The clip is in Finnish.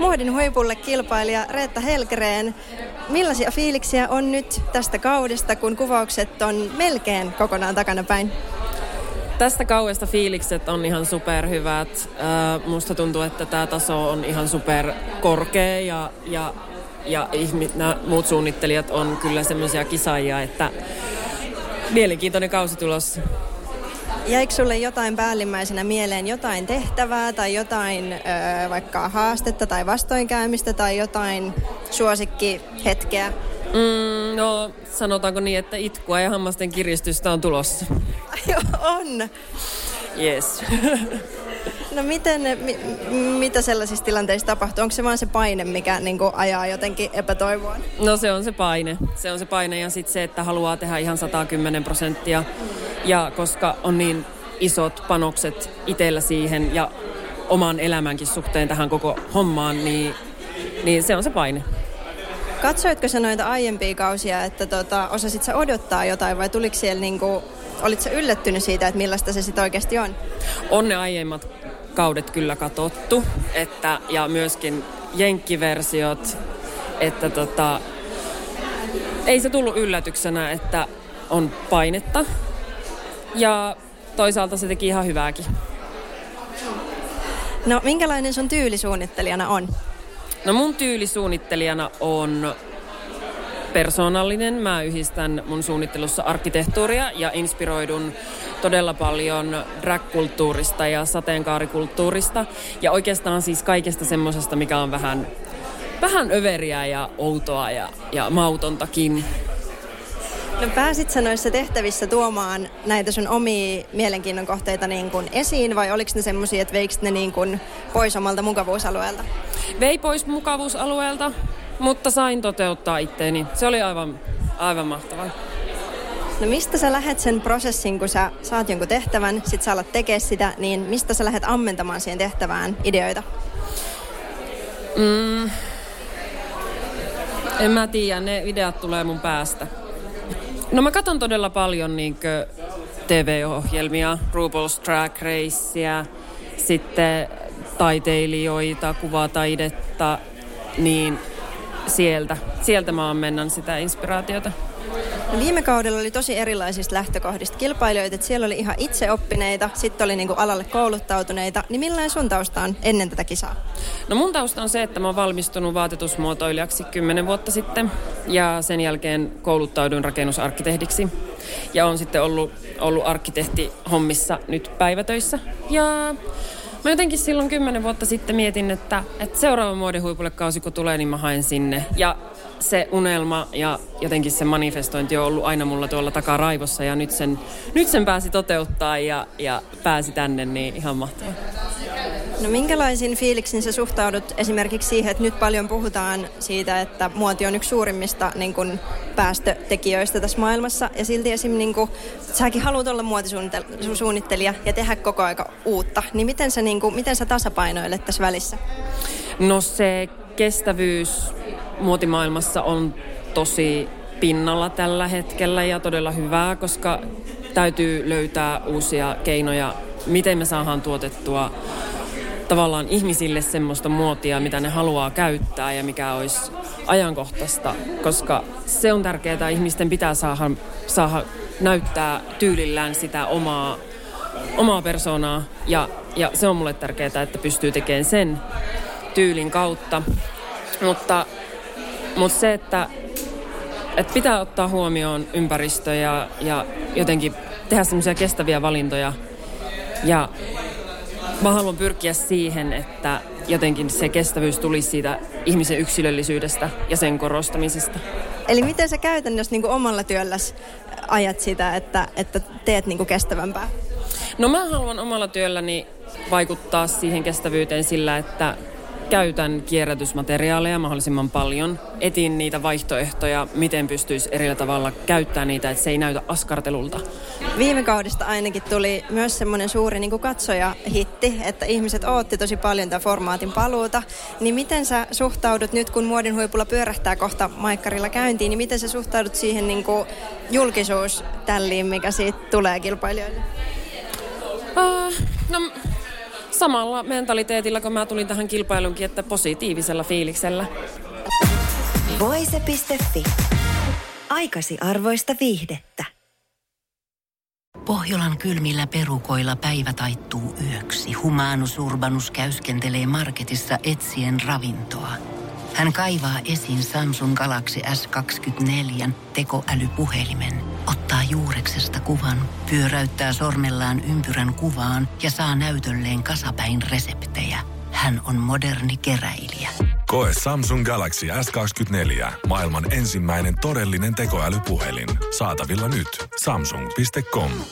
Muodin huipulle kilpailija Reetta Hellgren. Millaisia fiiliksiä on nyt tästä kaudesta, kun kuvaukset on melkein kokonaan takanapäin? Tästä kaudesta fiilikset on ihan superhyvät. Musta tuntuu, että tämä taso on ihan superkorkea ja nämä muut suunnittelijat on kyllä semmoisia kisaajia, että mielenkiintoinen kausitulos. Jäikö sulle jotain päällimmäisenä mieleen, jotain tehtävää tai jotain vaikka haastetta tai vastoinkäymistä tai jotain suosikkihetkeä? No sanotaanko niin, että itkua ja hammasten kiristystä on tulossa. On! Yes. No mitä sellaisissa tilanteissa tapahtuu? Onko se vaan se paine, mikä niinku ajaa jotenkin epätoivoon? No se on se paine. Se on se paine ja sitten se, että haluaa tehdä ihan 110%. Ja koska on niin isot panokset itsellä siihen ja oman elämänkin suhteen tähän koko hommaan, niin se on se paine. Katsoitko sä noita aiempia kausia, että osasit sä odottaa jotain vai tuliko siellä niinku, olit sä yllättynyt siitä, että millaista se sit oikeasti on? On ne aiemmat kaudet kyllä katsottu ja myöskin jenkkiversiot, että ei se tullut yllätyksenä, että on painetta. Ja toisaalta se teki ihan hyvääkin. No, minkälainen sun tyylisuunnittelijana on? No, mun tyylisuunnittelijana on persoonallinen. Mä yhdistän mun suunnittelussa arkkitehtuuria ja inspiroidun todella paljon drag-kulttuurista ja sateenkaarikulttuurista. Ja oikeastaan siis kaikesta semmosesta, mikä on vähän överiä ja outoa ja mautontakin. No, pääsit sä noissa tehtävissä tuomaan näitä sun omia mielenkiinnon kohteita niin kuin esiin vai oliko ne semmosia, että veiksit ne niin kuin pois omalta mukavuusalueelta? Vei pois mukavuusalueelta, mutta sain toteuttaa itteeni. Se oli aivan mahtavaa. No mistä sä lähdet sen prosessin, kun sä saat jonkun tehtävän, sit sä alat tekee sitä, niin mistä sä lähdet ammentamaan siihen tehtävään ideoita? En mä tiedä, ne ideat tulee mun päästä. No mä katson todella paljon niinkö TV-ohjelmia, RuPaul's Drag Racea, sitten taiteilijoita, kuvataidetta, niin sieltä mä ammennan sitä inspiraatiota. No viime kaudella oli tosi erilaisista lähtökohdista kilpailijoita, että siellä oli ihan itseoppineita, sitten oli niinku alalle kouluttautuneita, niin millainen sun tausta on ennen tätä kisaa? No mun tausta on se, että mä oon valmistunut vaatetusmuotoilijaksi 10 vuotta sitten ja sen jälkeen kouluttauduin rakennusarkkitehdiksi ja on sitten ollut arkkitehti hommissa nyt päivätöissä ja mä jotenkin silloin 10 vuotta sitten mietin, että seuraava Muodin huipulle kausi kun tulee, niin mä haen sinne ja se unelma ja jotenkin se manifestointi on ollut aina mulla tuolla takaraivossa ja nyt sen pääsi toteuttaa ja pääsi tänne, niin ihan mahtavaa. No minkälaisin fiiliksin sä suhtaudut esimerkiksi siihen, että nyt paljon puhutaan siitä, että muoti on yksi suurimmista niin kun, päästötekijöistä tässä maailmassa ja silti esimerkiksi niin kun, säkin haluat olla muotisuunnittelija ja tehdä koko aika uutta, niin miten sä tasapainoilet tässä välissä? No se kestävyys muotimaailmassa on tosi pinnalla tällä hetkellä ja todella hyvää, koska täytyy löytää uusia keinoja, miten me saadaan tuotettua tavallaan ihmisille semmoista muotia, mitä ne haluaa käyttää ja mikä olisi ajankohtaista, koska se on tärkeää, että ihmisten pitää saada näyttää tyylillään sitä omaa persoonaa ja se on mulle tärkeää, että pystyy tekemään sen tyylin kautta, mutta se, että pitää ottaa huomioon ympäristö ja jotenkin tehdä semmoisia kestäviä valintoja. Ja mä haluan pyrkiä siihen, että jotenkin se kestävyys tulisi siitä ihmisen yksilöllisyydestä ja sen korostamisesta. Eli miten sä käytännössä niin kuin omalla työlläsi ajat sitä, että teet niin kuin kestävämpää? No mä haluan omalla työlläni vaikuttaa siihen kestävyyteen sillä, että käytän kierrätysmateriaaleja mahdollisimman paljon. Etin niitä vaihtoehtoja, miten pystyisi eri tavalla käyttämään niitä, että se ei näytä askartelulta. Viime kaudesta ainakin tuli myös semmoinen suuri niin kuin katsojahitti, että ihmiset odotti tosi paljon tämän formaatin paluuta. Niin miten sä suhtaudut nyt, kun Muodin huipulla pyörähtää kohta maikkarilla käyntiin, niin miten sä suhtaudut siihen niin kuin julkisuuställiin, mikä siitä tulee kilpailijoille? Samalla mentaliteetillä, kun mä tulin tähän kilpailuunkin, että positiivisella fiiliksellä. Voise.fi. Aikasi arvoista viihdettä. Pohjolan kylmillä perukoilla päivä taittuu yöksi. Humanus Urbanus käyskentelee marketissa etsien ravintoa. Hän kaivaa esiin Samsung Galaxy S24 tekoälypuhelimen, ottaa juureksesta kuvan, pyöräyttää sormellaan ympyrän kuvaan ja saa näytölleen kasapäin reseptejä. Hän on moderni keräilijä. Koe Samsung Galaxy S24, maailman ensimmäinen todellinen tekoälypuhelin. Saatavilla nyt. Samsung.com.